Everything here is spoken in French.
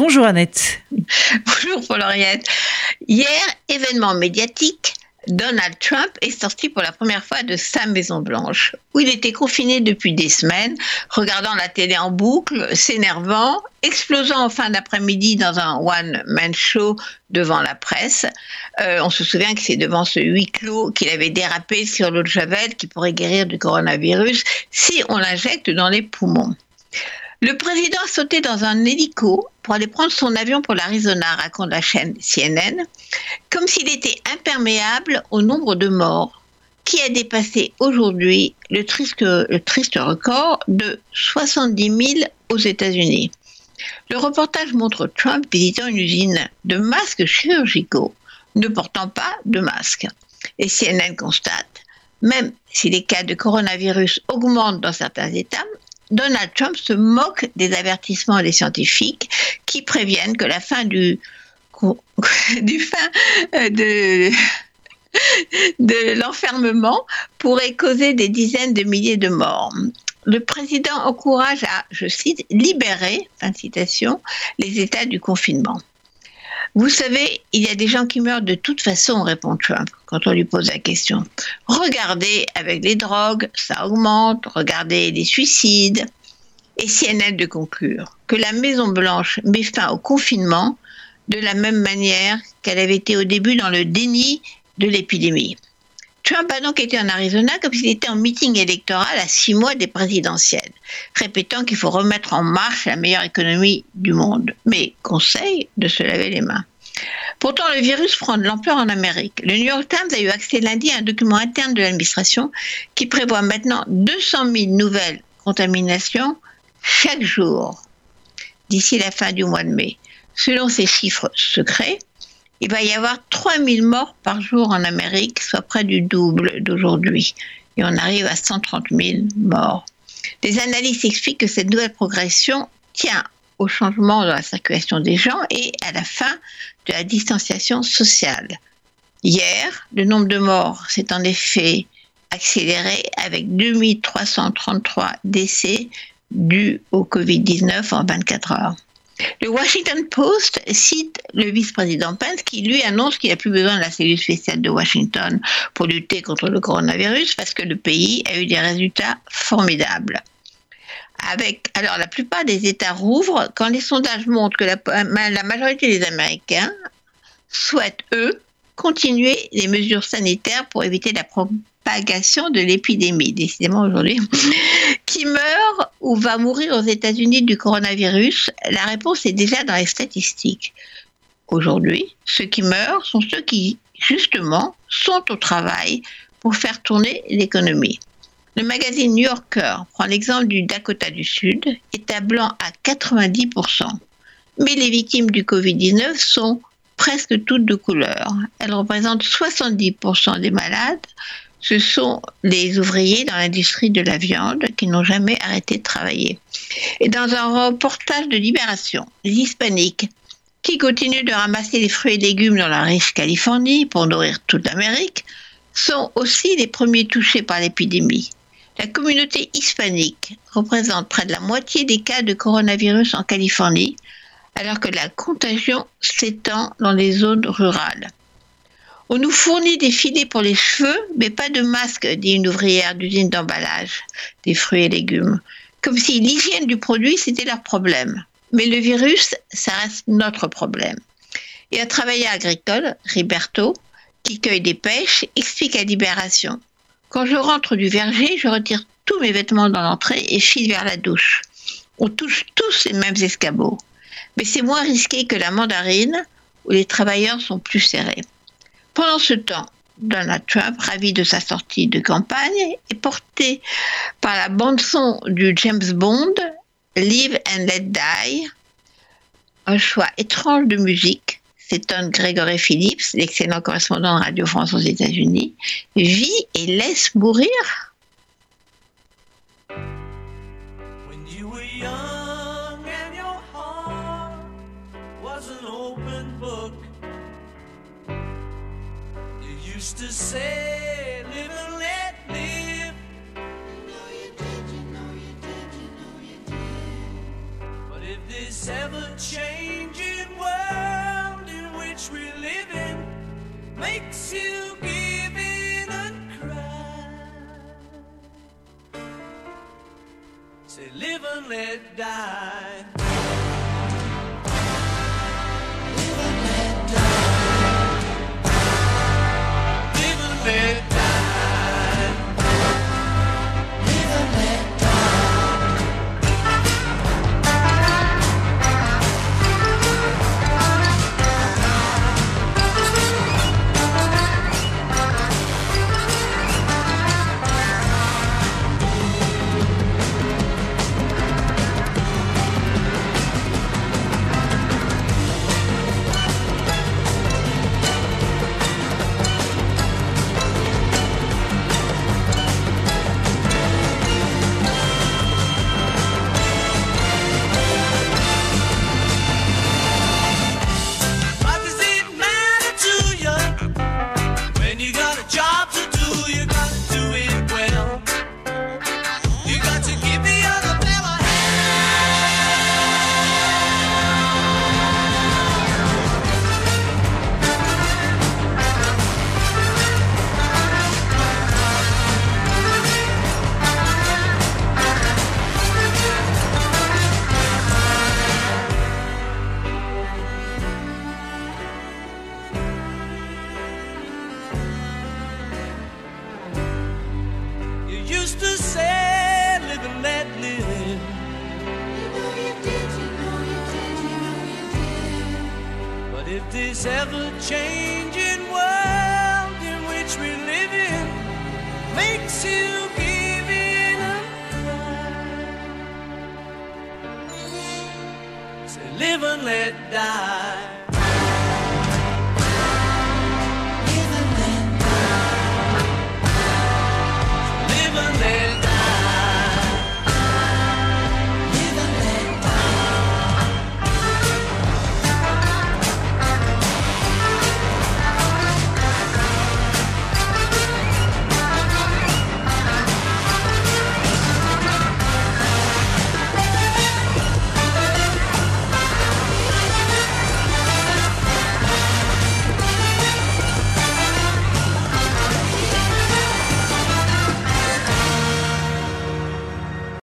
Bonjour Annette. Bonjour Floriane. Hier, événement médiatique, Donald Trump est sorti pour la première fois de sa Maison-Blanche, où il était confiné depuis des semaines, regardant la télé en boucle, s'énervant, explosant en fin d'après-midi dans un one-man show devant la presse. On se souvient que c'est devant ce huis clos qu'il avait dérapé sur l'eau de Javel qui pourrait guérir du coronavirus si on l'injecte dans les poumons. Le président a sauté dans un hélico pour aller prendre son avion pour l'Arizona, raconte la chaîne CNN, comme s'il était imperméable au nombre de morts, qui a dépassé aujourd'hui le triste record de 70 000 aux États-Unis. Le reportage montre Trump visitant une usine de masques chirurgicaux, ne portant pas de masque. Et CNN constate, même si les cas de coronavirus augmentent dans certains États, Donald Trump se moque des avertissements des scientifiques qui préviennent que la fin de l'enfermement pourrait causer des dizaines de milliers de morts. Le président encourage à, je cite, « libérer » les États du confinement. Vous savez, il y a des gens qui meurent de toute façon, répond Trump, quand on lui pose la question. Regardez avec les drogues, ça augmente, regardez les suicides. Et CNN de conclure que la Maison-Blanche met fin au confinement de la même manière qu'elle avait été au début dans le déni de l'épidémie. Trump a donc été en Arizona comme s'il était en meeting électoral à 6 mois des présidentielles, répétant qu'il faut remettre en marche la meilleure économie du monde. Mais conseil de se laver les mains. Pourtant, le virus prend de l'ampleur en Amérique. Le New York Times a eu accès lundi à un document interne de l'administration qui prévoit maintenant 200 000 nouvelles contaminations chaque jour d'ici la fin du mois de mai. Selon ces chiffres secrets, il va y avoir 3000 morts par jour en Amérique, soit près du double d'aujourd'hui. Et on arrive à 130 000 morts. Des analystes expliquent que cette nouvelle progression tient au changement dans la circulation des gens et à la fin de la distanciation sociale. Hier, le nombre de morts s'est en effet accéléré avec 2333 décès dus au Covid-19 en 24 heures. Le Washington Post cite le vice-président Pence qui lui annonce qu'il n'a plus besoin de la cellule spéciale de Washington pour lutter contre le coronavirus parce que le pays a eu des résultats formidables. Alors la plupart des États rouvrent quand les sondages montrent que la majorité des Américains souhaitent, eux, continuer les mesures sanitaires pour éviter la propagation de l'épidémie, décidément aujourd'hui, qui meurt ou va mourir aux États-Unis du coronavirus. La réponse est déjà dans les statistiques. Aujourd'hui, ceux qui meurent sont ceux qui, justement, sont au travail pour faire tourner l'économie. Le magazine New Yorker prend l'exemple du Dakota du Sud, État blanc à 90%. Mais les victimes du Covid-19 sont presque toutes de couleur. Elles représentent 70% des malades. Ce sont les ouvriers dans l'industrie de la viande qui n'ont jamais arrêté de travailler. Et dans un reportage de Libération, les Hispaniques, qui continuent de ramasser les fruits et légumes dans la riche Californie pour nourrir toute l'Amérique, sont aussi les premiers touchés par l'épidémie. La communauté hispanique représente près de la moitié des cas de coronavirus en Californie, alors que la contagion s'étend dans les zones rurales. « On nous fournit des filets pour les cheveux, mais pas de masque », dit une ouvrière d'usine d'emballage des fruits et légumes. Comme si l'hygiène du produit, c'était leur problème. Mais le virus, ça reste notre problème. Et un travailleur agricole, Roberto, qui cueille des pêches, explique à Libération « Quand je rentre du verger, je retire tous mes vêtements dans l'entrée et file vers la douche. On touche tous les mêmes escabeaux. Mais c'est moins risqué que la mandarine, où les travailleurs sont plus serrés. » Pendant ce temps, Donald Trump, ravi de sa sortie de campagne, est porté par la bande-son du James Bond, Live and Let Die, un choix étrange de musique, s'étonne Gregory Phillips, l'excellent correspondant de Radio France aux États-Unis, vit et laisse mourir. When you were young and your heart was an open book. Used to say, live and let live. No, you did, you know you did, you know you did. But if this ever changes die. Live and let die. Live and let die. Live and let die.